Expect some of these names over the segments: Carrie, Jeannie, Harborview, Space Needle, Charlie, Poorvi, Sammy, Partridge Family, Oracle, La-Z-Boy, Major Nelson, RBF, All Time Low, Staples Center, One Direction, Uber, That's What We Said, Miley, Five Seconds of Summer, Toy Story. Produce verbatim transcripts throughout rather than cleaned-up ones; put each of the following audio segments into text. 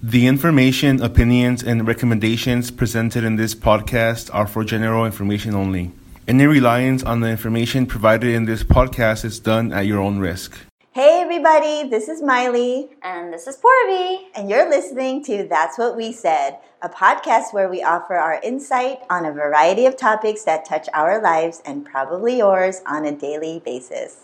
The information, opinions, and recommendations presented in this podcast are for general information only. Any reliance on the information provided in this podcast is done at your own risk. Hey everybody, this is Miley. And this is Poorvi. And you're listening to That's What We Said, a podcast where we offer our insight on a variety of topics that touch our lives and probably yours on a daily basis.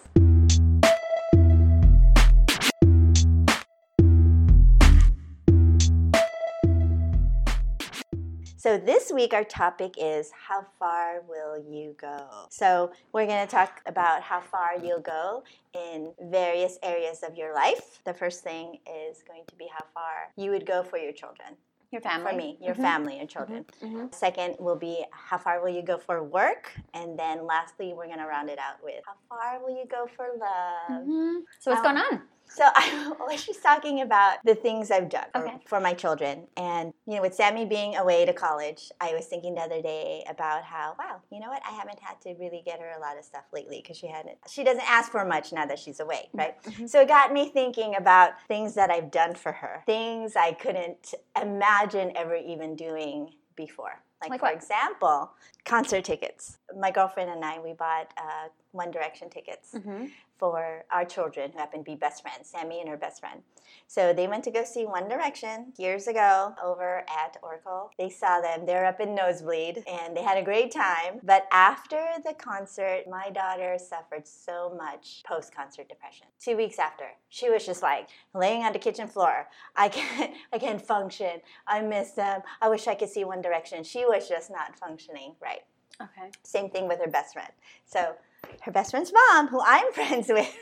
So this week our topic is how far will you go? So we're going to talk about how far you'll go in various areas of your life. The first thing is going to be how far you would go for your children. Your family. For me, your mm-hmm. family, your children. Mm-hmm. Mm-hmm. Second will be how far will you go for work? And then lastly, we're going to round it out with how far will you go for love? Mm-hmm. So what's um, going on? So I was just talking about the things I've done okay. for, for my children. And, you know, with Sammy being away to college, I was thinking the other day about how, wow, you know what? I haven't had to really get her a lot of stuff lately because she hadn't. She doesn't ask for much now that she's away, right? Mm-hmm. So it got me thinking about things that I've done for her, things I couldn't imagine ever even doing before. Like, like for what? Example, concert tickets. My girlfriend and I, we bought uh, One Direction tickets mm-hmm. for our children who happen to be best friends, Sammy and her best friend. So they went to go see One Direction years ago over at Oracle. They saw them. They were up in nosebleed, and they had a great time. But after the concert, my daughter suffered so much post-concert depression. Two weeks after, she was just like laying on the kitchen floor. I can't, I can't function. I miss them. I wish I could see One Direction. She was just not functioning right. Okay. Same thing with her best friend. So her best friend's mom, who I'm friends with,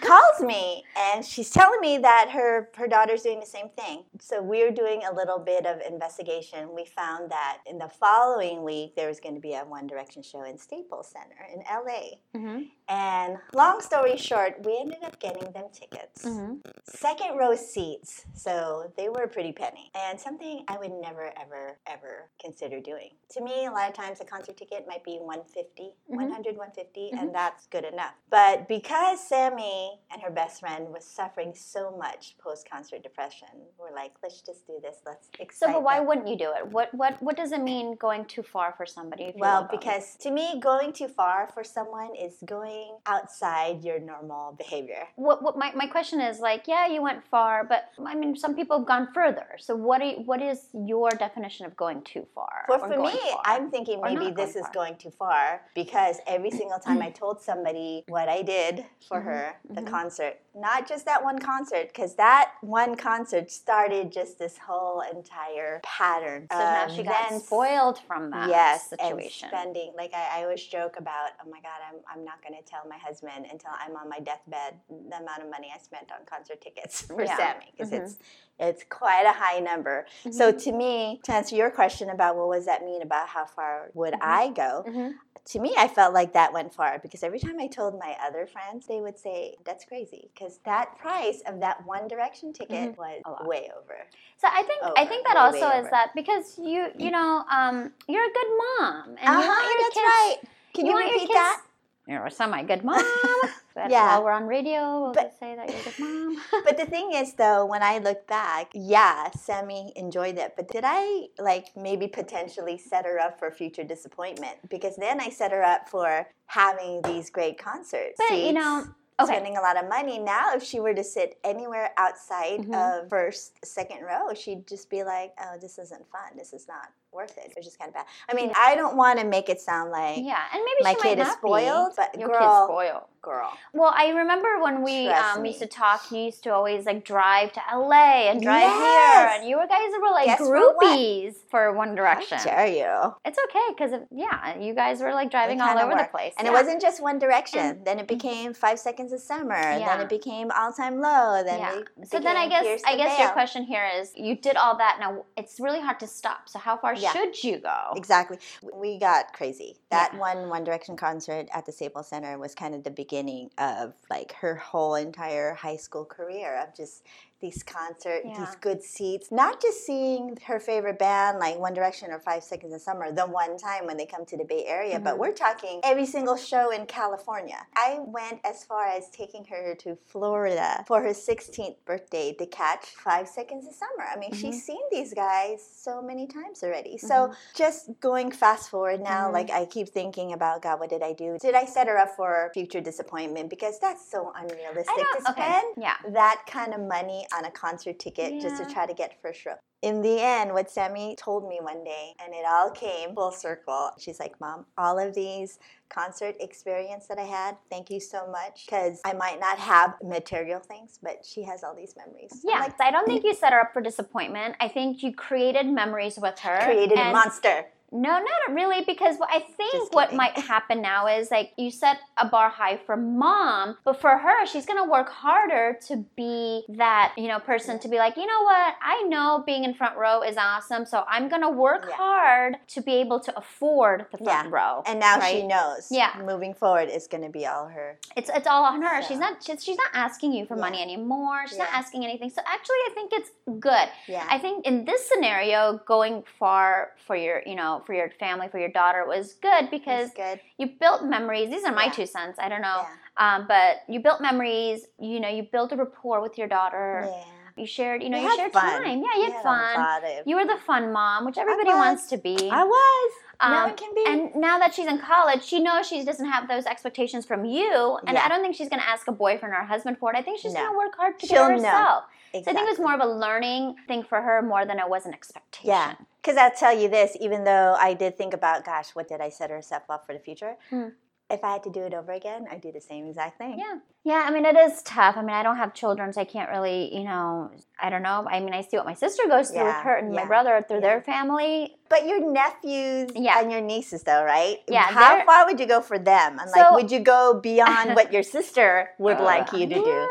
calls me and she's telling me that her, her daughter's doing the same thing. So we're doing a little bit of investigation. We found that in the following week, there was going to be a One Direction show in Staples Center in L A. Mm-hmm. And long story short, we ended up getting them tickets. Mm-hmm. Second row seats. So they were a pretty penny. And something I would never, ever, ever consider doing. To me, a lot of times a concert ticket might be one hundred fifty dollars, mm-hmm. one hundred, one hundred fifty dollars, mm-hmm. and that's good enough. But because Sammy and her best friend was suffering so much post-concert depression, we're like, let's just do this. Let's excite So but why them. Wouldn't you do it? What, what, what does it mean going too far for somebody? If well, because to me, going too far for someone is going outside your normal behavior. What, what my, my question is like, yeah, you went far, but I mean, some people have gone further. So what are you, what is your definition of going too far? Well, for me, far? I'm thinking maybe this is going too far because every single time I told somebody what I did for mm-hmm. her, the mm-hmm. concert, not just that one concert, because that one concert started just this whole entire pattern. So um, now she got then, spoiled from that yes, situation. Yes, and spending, like I, I always joke about, oh my God, I'm, I'm not going to tell my husband until I'm on my deathbed the amount of money I spent on concert tickets for yeah. Sammy because mm-hmm. it's it's quite a high number. Mm-hmm. So to me, to answer your question about what does that mean about how far would mm-hmm. I go, mm-hmm. to me I felt like that went far because every time I told my other friends, they would say, that's crazy because that price of that One Direction ticket mm-hmm. was way over. So I think over, I think that way, also way is over. That because you, you know, um, you're a good mom. And uh-huh, you want your that's kids, right. Can you, you want repeat your kids, that? You're a semi-good mom. But yeah. While we're on radio, we'll but, just say that you're a good mom. But the thing is, though, when I look back, yeah, Sammy enjoyed it. But did I, like, maybe potentially set her up for future disappointment? Because then I set her up for having these great concerts. But, seats. You know... Okay. Spending a lot of money. Now, if she were to sit anywhere outside mm-hmm. of first, second row, she'd just be like, oh, this isn't fun. This is not worth it. It was just kind of bad. I mean, yeah. I don't want to make it sound like yeah. and maybe my she kid might is spoiled, be. But your girl, kid's spoiled. Girl. Well, I remember when we um, used to talk, you used to always like drive to L A and drive yes. here, and you guys were like Guess groupies for, for One Direction. How dare you? It's okay because yeah, you guys were like driving all over worked. The place, and yeah. it wasn't just One Direction. And, then it became Five Seconds of Summer, yeah. and then it became All Time Low. Then yeah. it so then I guess Pierce the I guess Veil. Your question here is you did all that. Now it's really hard to stop. So how far yeah. should you go? Exactly. We got crazy. That yeah. one One Direction concert at the Staples Center was kind of the beginning. Beginning of like her whole entire high school career of just these concerts, yeah. these good seats. Not just seeing her favorite band like One Direction or Five Seconds of Summer the one time when they come to the Bay Area, mm-hmm. but we're talking every single show in California. I went as far as taking her to Florida for her sixteenth birthday to catch Five Seconds of Summer. I mean, mm-hmm. she's seen these guys so many times already. Mm-hmm. So just going fast forward now, mm-hmm. like I keep thinking about, God, what did I do? Did I set her up for future disappointment? Because that's so unrealistic to spend okay. yeah. that kind of money on a concert ticket yeah. just to try to get first row. In the end, what Sammy told me one day, and it all came full circle, she's like, Mom, all of these concert experience that I had, thank you so much, because I might not have material things, but she has all these memories. Yeah, like, I don't think you set her up for disappointment. I think you created memories with her. Created and- a monster. No, not really, because I think what might happen now is, like, you set a bar high for Mom, but for her, she's going to work harder to be that, you know, person to be like, you know what, I know being in front row is awesome, so I'm going to work yeah. hard to be able to afford the front yeah. row. And now right? she knows. Yeah. Moving forward is going to be all her. It's it's all on her. So. She's not she's, she's not asking you for yeah. money anymore. She's yeah. not asking anything. So actually, I think it's good. Yeah. I think in this scenario, going far for your, you know, for your family, for your daughter, was good because was good. you built memories. These are my yeah. two cents. I don't know. Yeah. Um, but you built memories. You know, you built a rapport with your daughter. Yeah. You shared, you know, you, you shared fun. time. Yeah, you, you had, had fun. You were the fun mom, which everybody wants to be. I was. Um, now it can be. And now that she's in college, she knows she doesn't have those expectations from you. And yeah. I don't think she's going to ask a boyfriend or a husband for it. I think she's no. going to work hard to She'll get herself. Exactly. So I think it was more of a learning thing for her more than it was an expectation. Yeah. Because I'll tell you this, even though I did think about, gosh, what did I set herself up for the future? Hmm. If I had to do it over again, I'd do the same exact thing. Yeah. Yeah, I mean, it is tough. I mean, I don't have children, so I can't really, you know, I don't know. I mean, I see what my sister goes through yeah, with her and yeah, my brother through yeah. their family. But your nephews yeah. and your nieces, though, right? Yeah. How far would you go for them? And, so, like, would you go beyond what your sister would uh, like you to what? do?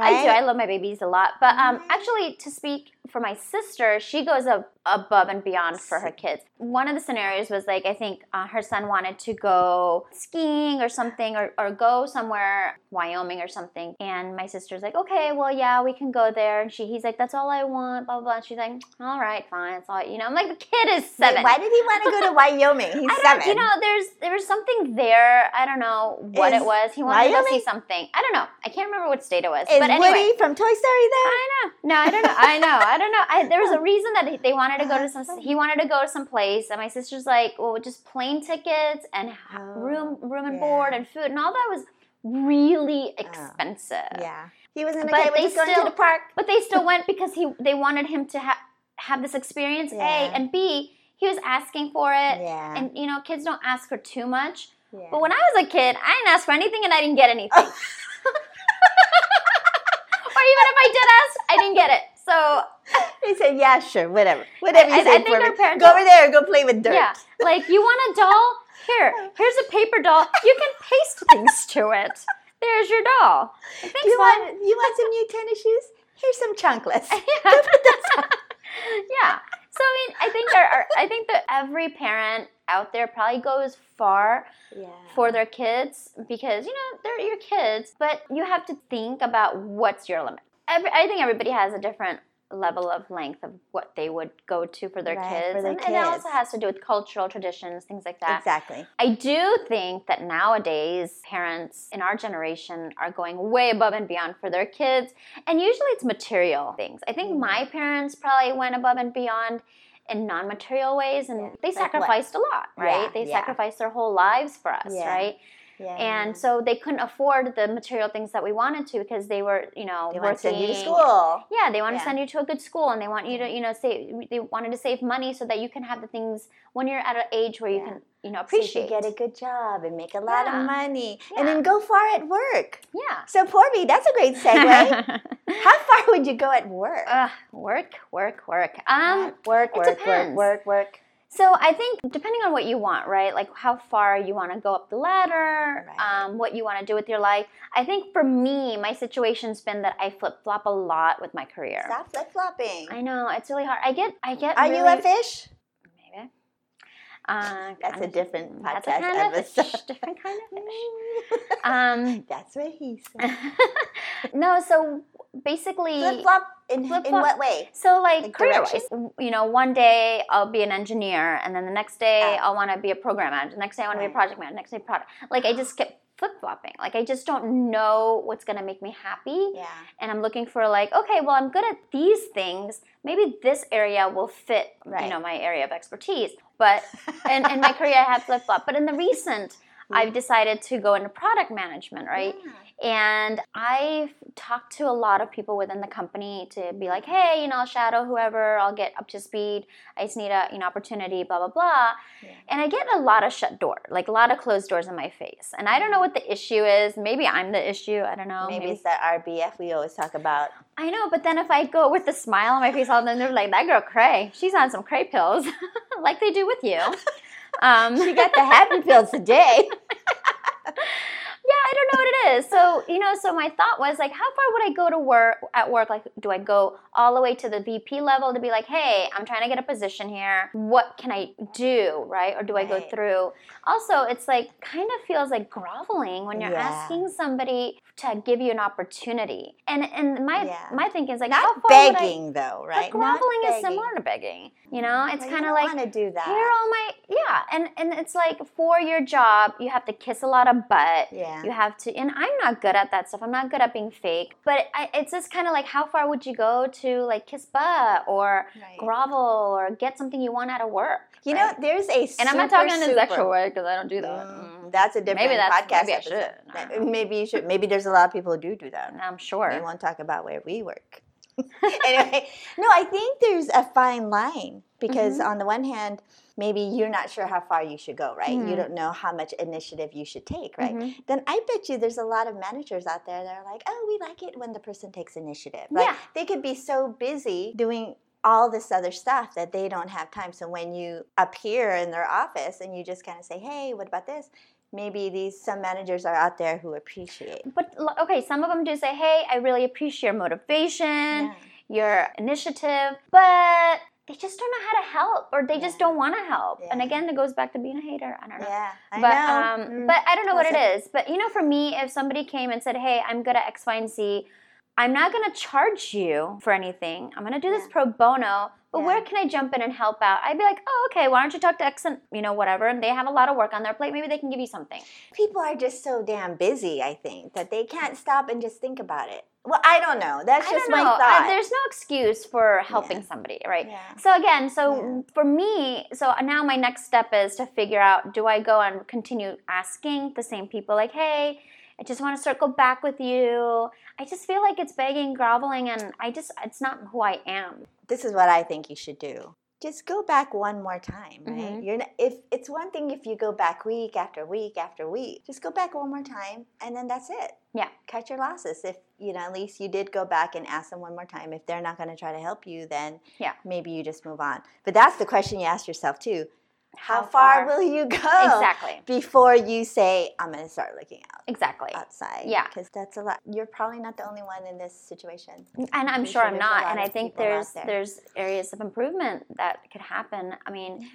Right? I do. I love my babies a lot. But um, mm-hmm. actually, to speak for my sister, she goes up, above and beyond for her kids. One of the scenarios was, like, I think uh, her son wanted to go skiing or something or, or go somewhere, Wyoming or something, and my sister's like, okay, well, yeah, we can go there, and she he's like, that's all I want, blah, blah, blah. And she's like, all right, fine, it's all, you know, I'm like, the kid is seven. Wait, why did he want to go to Wyoming? He's I don't, seven. You know, there's there was something there. I don't know what is it was. He wanted Wyoming? to go see something. I don't know. I can't remember what state it was. Is but anyway, Woody from Toy Story there? I know. No, I don't know. I know. I don't know. I, there was a reason that they wanted to go to some, he wanted to go to some place, and my sister's like, well, just plane tickets and oh, room, room and yeah. board and food and all that was really expensive. Oh, yeah. He wasn't okay with just going to the park. But they still went because he they wanted him to ha- have this experience, yeah. A, and B, he was asking for it. Yeah. And, you know, kids don't ask for too much. Yeah. But when I was a kid, I didn't ask for anything and I didn't get anything. Oh. Or even if I did ask, I didn't get it. So they said, yeah, sure, whatever. Whatever you I, say I think for our parents go over there and go play with dirt. Yeah. Like, you want a doll? Here, here's a paper doll. You can paste things to it. There's your doll. Thanks, you want, you want some new tennis shoes? Here's some chunklets. Yeah. Yeah. So I mean, I think there are, I think that every parent out there probably goes far yeah. for their kids because, you know, they're your kids. But you have to think about what's your limit. Every, I think everybody has a different level of length of what they would go to for their, right, kids. For their and, kids. And it also has to do with cultural traditions, things like that. Exactly. I do think that nowadays parents in our generation are going way above and beyond for their kids. And usually it's material things. I think mm-hmm. my parents probably went above and beyond in non-material ways. And yeah. they sacrificed like a lot, right? Yeah, they yeah. sacrificed their whole lives for us, yeah. right? Yeah, and yeah. so they couldn't afford the material things that we wanted to because they were, you know, they working. They want to send you to school. Yeah, they want yeah. to send you to a good school, and they want you to, you know, save. They wanted to save money so that you can have the things when you're at an age where you yeah. can, you know, appreciate. So you get a good job and make a lot yeah. of money, yeah. and then go far at work. Yeah. So Poorvi, that's a great segue. How far would you go at work? Uh, work, work, work. Um, work, work, work, work, work. So I think depending on what you want, right? Like how far you want to go up the ladder, right. um, what you want to do with your life. I think for me, my situation's been that I flip-flop a lot with my career. Stop flip-flopping. I know. It's really hard. I get, I get Are really, you a fish? Maybe. Uh, that's I'm, a different podcast that's kind of episode. That's a different kind of fish. Um, that's what he said. No, so basically... Flip-flop in, flip in what way? So like, like career-wise. You know, one day I'll be an engineer, and then the next day oh. I'll want to be a program manager. The next day I want to be a project manager. Next day product. Like I just kept flip-flopping. Like I just don't know what's going to make me happy. Yeah. And I'm looking for like, okay, well, I'm good at these things. Maybe this area will fit, right. you know, my area of expertise. But in, in my career, I had flip-flop. But in the recent, I've decided to go into product management, right? Yeah. And I've talked to a lot of people within the company to be like, hey, you know, I'll shadow whoever, I'll get up to speed, I just need a, you know, opportunity, blah, blah, blah. Yeah. And I get a lot of shut door, like a lot of closed doors in my face. And I don't know what the issue is. Maybe I'm the issue. I don't know. Maybe, Maybe. it's that R B F we always talk about. I know, but then if I go with a smile on my face, all then they're like, that girl cray, she's on some cray pills, like they do with you. Um, she got the happy pills today. Yeah, I don't know what it is. So, you know, so my thought was like, how far would I go to work at work? Like, do I go all the way to the V P level to be like, hey, I'm trying to get a position here. What can I do, right? Or do right. I go through? Also, it's like kind of feels like groveling when you're yeah. asking somebody to give you an opportunity. And and my yeah. my thinking is like, not how far begging would I, though, right? But groveling is similar to begging. You know, it's well, kind of like want to do that. Here all my yeah, and and it's like for your job, you have to kiss a lot of butt. Yeah. You have to, and I'm not good at that stuff. I'm not good at being fake. But I, it's just kind of like, how far would you go to like kiss butt or right. grovel or get something you want out of work? You right? know, there's a super, and I'm not talking super, in a sexual way because I don't do that. Mm, that's a different maybe that's, podcast. Maybe I should. No. Maybe you should. Maybe there's a lot of people who do do that. I'm sure. They won't talk about where we work. Anyway, no, I think there's a fine line because mm-hmm. on the one hand, maybe you're not sure how far you should go, right? Mm-hmm. You don't know how much initiative you should take, right? Mm-hmm. Then I bet you there's a lot of managers out there that are like, oh, we like it when the person takes initiative. Right? Yeah. They could be so busy doing all this other stuff that they don't have time. So when you appear in their office and you just kind of say, hey, what about this? Maybe these some managers are out there who appreciate. But, okay, some of them do say, hey, I really appreciate your motivation, yeah. your initiative, but... they just don't know how to help or they yeah. just don't want to help. Yeah. And again, it goes back to being a hater. I don't know. Yeah, I but, know. Um, mm. But I don't know Listen. what it is. But, you know, for me, if somebody came and said, hey, I'm good at X, Y, and Z, I'm not going to charge you for anything. I'm going to do yeah. this pro bono. But yeah. where can I jump in and help out? I'd be like, oh, okay, why don't you talk to X and, you know, whatever. And they have a lot of work on their plate. Maybe they can give you something. People are just so damn busy, I think, that they can't stop and just think about it. Well, I don't know. That's I just my thought. I, there's no excuse for helping yeah. somebody, right? Yeah. So again, so yeah. for me, so now my next step is to figure out, do I go and continue asking the same people like, hey, I just want to circle back with you. I just feel like it's begging, groveling, and I just, it's not who I am. This is what I think you should do. Just go back one more time, right? Mm-hmm. You're not, if it's one thing if you go back week after week after week. Just go back one more time, and then that's it. Yeah. Cut your losses. If, you know, at least you did go back and ask them one more time. If they're not going to try to help you, then yeah. maybe you just move on. But that's the question you ask yourself, too. How, How far, far will you go exactly before you say, I'm going to start looking out exactly outside? Yeah. Because that's a lot. You're probably not the only one in this situation. And I'm, I'm sure, sure I'm not. And I think there's there. there's areas of improvement that could happen. I mean, yeah.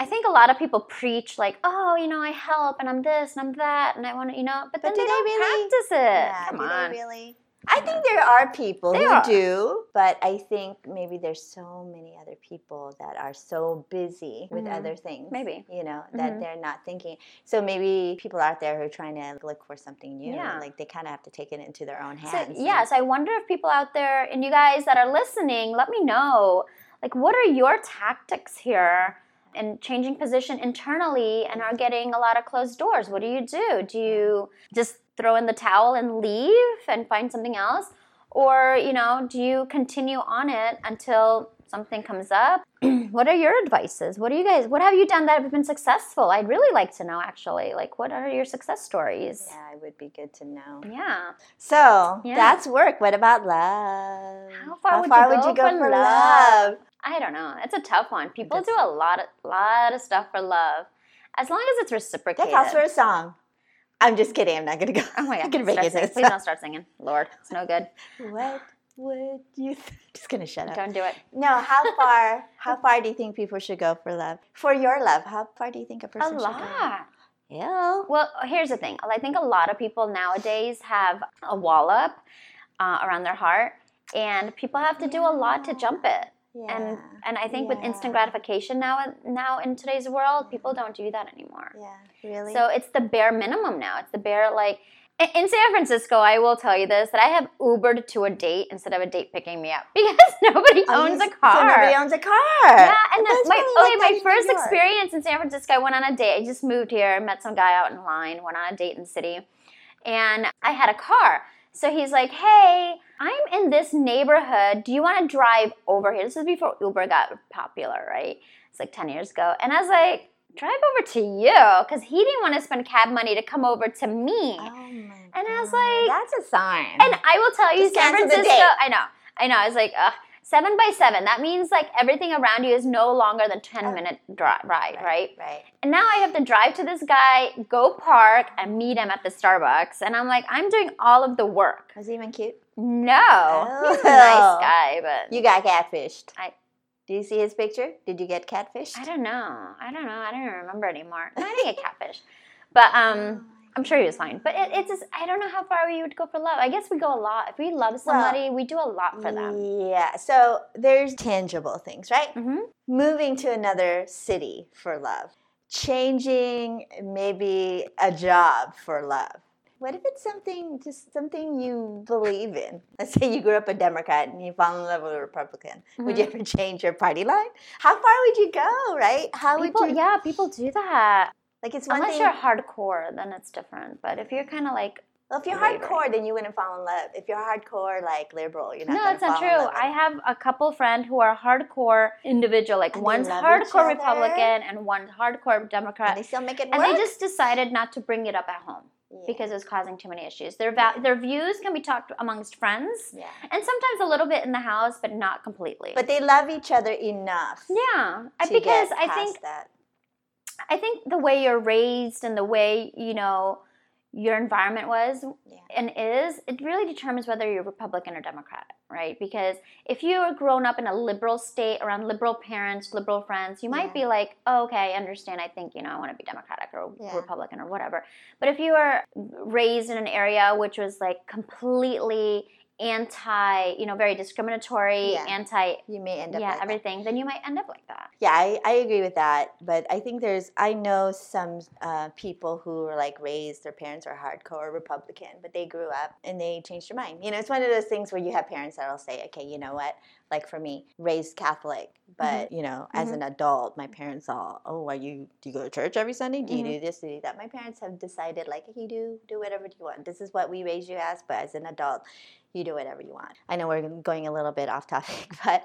I think a lot of people preach like, oh, you know, I help and I'm this and I'm that and I want to, you know. But, but then do they, they don't really practice it. Yeah, Come do on. They really? I think there are people they who are. do, but I think maybe there's so many other people that are so busy with mm-hmm. other things. Maybe. You know, that mm-hmm. they're not thinking. So maybe people out there who are trying to look for something new, yeah. like they kind of have to take it into their own hands. So, yeah, so I wonder if people out there, and you guys that are listening, let me know, like what are your tactics here? And changing position internally and are getting a lot of closed doors. What do you do? Do you just throw in the towel and leave and find something else? Or, you know, do you continue on it until something comes up? What are your advices? What do you guys, what have you done that have been successful? I'd really like to know, actually. Like, what are your success stories? Yeah, it would be good to know. Yeah. So, yeah. that's work. What about love? How far, How would, far you would you go for, for love? love? I don't know. It's a tough one. People that's do a lot of lot of stuff for love. As long as it's reciprocated. That's for a song. I'm just kidding. I'm not going to go. Oh, my God. I'm going to make it. Please don't start singing. Lord, it's no good. What would you? Th- Just gonna shut up. Don't do it. No. How far? How far do you think people should go for love? For your love, how far do you think a person a should go? A lot. Yeah. Well, here's the thing. I think a lot of people nowadays have a wall up uh, around their heart, and people have to yeah. do a lot to jump it. Yeah. And and I think yeah. with instant gratification now now in today's world, people don't do that anymore. Yeah, really. So it's the bare minimum now. It's the bare like. In San Francisco, I will tell you this, that I have Ubered to a date instead of a date picking me up because nobody owns a car. So nobody owns a car. Yeah, and the, my, really okay, my first experience in San Francisco, I went on a date. I just moved here, met some guy out in line, went on a date in the city, and I had a car. So he's like, hey, I'm in this neighborhood. Do you want to drive over here? This was before Uber got popular, right? It's like ten years ago. And I was like, drive over to you, because he didn't want to spend cab money to come over to me. Oh my and I was like, God. That's a sign. And I will tell you, just San Francisco, I know, I know. I was like, ugh, seven by seven. That means like everything around you is no longer than ten oh. minute drive, right, right, right? Right. And now I have to drive to this guy, go park, and meet him at the Starbucks. And I'm like, I'm doing all of the work. Was he even cute? No, oh. He's a nice guy, but you got catfished. I. Did you see his picture? Did you get catfished? I don't know. I don't know. I don't remember anymore. No, I didn't get catfished. But um, I'm sure he was fine. But it, it's just, I don't know how far we would go for love. I guess we go a lot. If we love somebody, well, we do a lot for them. Yeah. So there's tangible things, right? Mm-hmm. Moving to another city for love. Changing maybe a job for love. What if it's something, just something you believe in? Let's say you grew up a Democrat and you fall in love with a Republican. Mm-hmm. Would you ever change your party line? How far would you go, right? How people, would you? Yeah, people do that. Like it's one Unless thing. Unless you're hardcore, then it's different. But if you're kind of like. Well, if you're wavering. Hardcore, then you wouldn't fall in love. If you're hardcore, like liberal, you're not no, going to fall in love. No, that's not true. I have a couple friends who are hardcore individual. Like and one's hardcore Republican and one's hardcore Democrat. And they still make it work. And they just decided not to bring it up at home. Yeah. Because it was causing too many issues. Their va- yeah. their views can be talked amongst friends. Yeah. And sometimes a little bit in the house, but not completely. But they love each other enough. Yeah. To because get past I think that. I think the way you're raised and the way, you know, your environment was yeah. and is, it really determines whether you're Republican or Democrat, right? Because if you are grown up in a liberal state around liberal parents, liberal friends, you might yeah. be like, oh, okay, I understand. I think, you know, I want to be Democratic or yeah. Republican or whatever. But if you are raised in an area which was like completely anti, you know, very discriminatory, yeah. anti, you may end up yeah, like everything, that. Then you might end up like that. Yeah, I, I agree with that. But I think there's, I know some uh, people who were like raised, their parents are hardcore Republican, but they grew up and they changed their mind. You know, it's one of those things where you have parents that'll say, okay, you know what? Like for me, raised Catholic, but mm-hmm. you know, as mm-hmm. an adult, my parents all, oh, are you? Do you go to church every Sunday? Do you mm-hmm. do this? Do you do that? My parents have decided, like, you do do whatever you want. This is what we raise you as, but as an adult, you do whatever you want. I know we're going a little bit off topic, but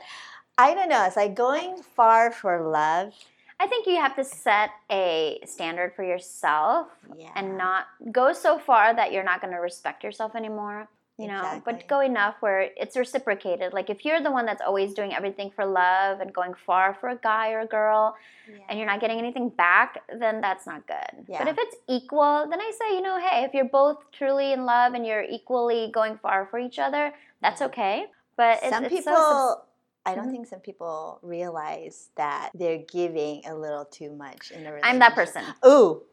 I don't know. It's like going far for love. I think you have to set a standard for yourself yeah. and not go so far that you're not going to respect yourself anymore. You know, exactly. But go enough where it's reciprocated. Like if you're the one that's always doing everything for love and going far for a guy or a girl yeah. and you're not getting anything back, then that's not good. Yeah. But if it's equal, then I say, you know, hey, if you're both truly in love and you're equally going far for each other, that's okay. But it's, some it's people, so subs- I don't mm-hmm. think some people realize that they're giving a little too much in the relationship. I'm that person. Ooh.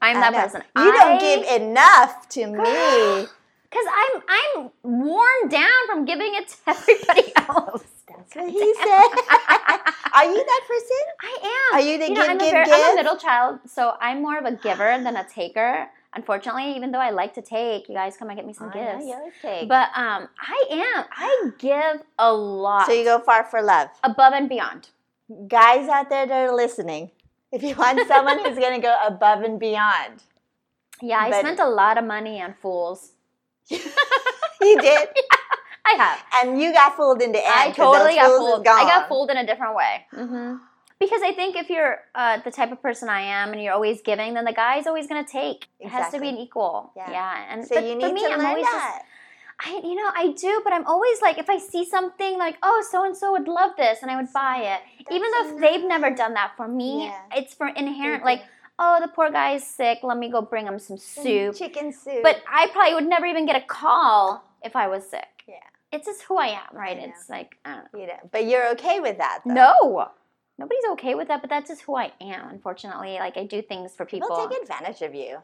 I'm that person. You I... don't give enough to me. Because I'm I'm worn down from giving it to everybody else. That's what he said. Are you that person? I am. Are you the you give, know, I'm give, a very, give? I'm a middle child, so I'm more of a giver than a taker. Unfortunately, even though I like to take, you guys come and get me some I gifts. Know you always take. But um, I am. I give a lot. So you go far for love. Above and beyond. Guys out there that are listening, if you want someone who's going to go above and beyond. Yeah, I but, spent a lot of money on fools. You did? Yeah, I have. And you got fooled in the end. I totally got fooled. I got fooled in a different way. Mm-hmm. Because I think if you're uh, the type of person I am and you're always giving, then the guy's always going to take. Exactly. It has to be an equal. Yeah. yeah. And so but you need for me, to I'm learn always that. Just, I, you know, I do, but I'm always like, if I see something like, oh, so-and-so would love this, and I would buy it. That's Even so though nice. They've never done that for me, yeah. it's for inherent, mm-hmm. like, oh, the poor guy is sick. Let me go bring him some soup. Chicken soup. But I probably would never even get a call if I was sick. Yeah. it's just who I am, right? Yeah. It's like, I don't know. You know. But you're okay with that, though. No. Nobody's okay with that, but that's just who I am, unfortunately. Like, I do things for people. People take advantage of you.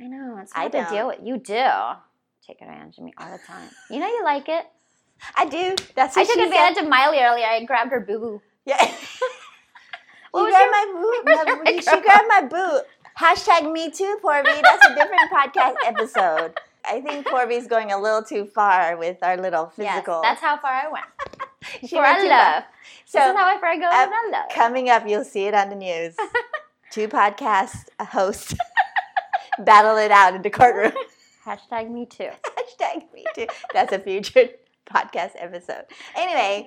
I know. It's hard to deal with. You do. Take advantage of me all the time. You know you like it. I do. That's what I took advantage said. Of Miley earlier. I grabbed her boo-boo. Yeah. What you was grabbed your, my boo. My, she grabbed my boo. Hashtag me too, Poorvi. That's a different podcast episode. I think Poorvi's going a little too far with our little physical. Yes, that's how far I went. She for our love. So this is how far I go uh, with our love. Coming up, you'll see it on the news. Two podcast hosts battle it out in the courtroom. Hashtag me too. Hashtag me too. That's a future podcast episode. Anyway.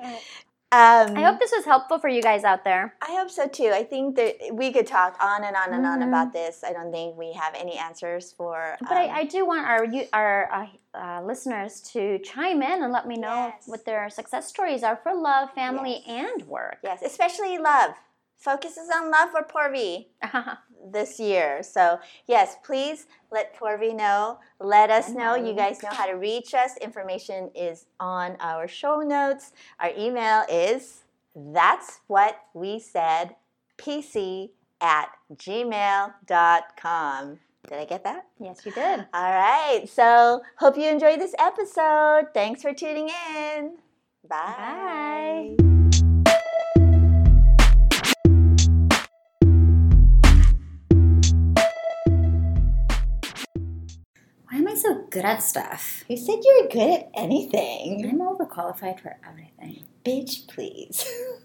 Um, I hope this was helpful for you guys out there. I hope so too. I think that we could talk on and on and mm-hmm. on about this. I don't think we have any answers for. Um, but I, I do want our our uh, uh, listeners to chime in and let me know yes. what their success stories are for love, family, yes. and work. Yes, especially love. Focuses on love for Poorvi uh-huh. this year. So, yes, please let Poorvi know. Let us know. You guys know how to reach us. Information is on our show notes. Our email is that's what we said, pc at gmail.com. Did I get that? Yes, you did. All right. So, hope you enjoyed this episode. Thanks for tuning in. Bye. Bye. So good at stuff. You said you were good at anything. I'm overqualified for everything. Bitch, please.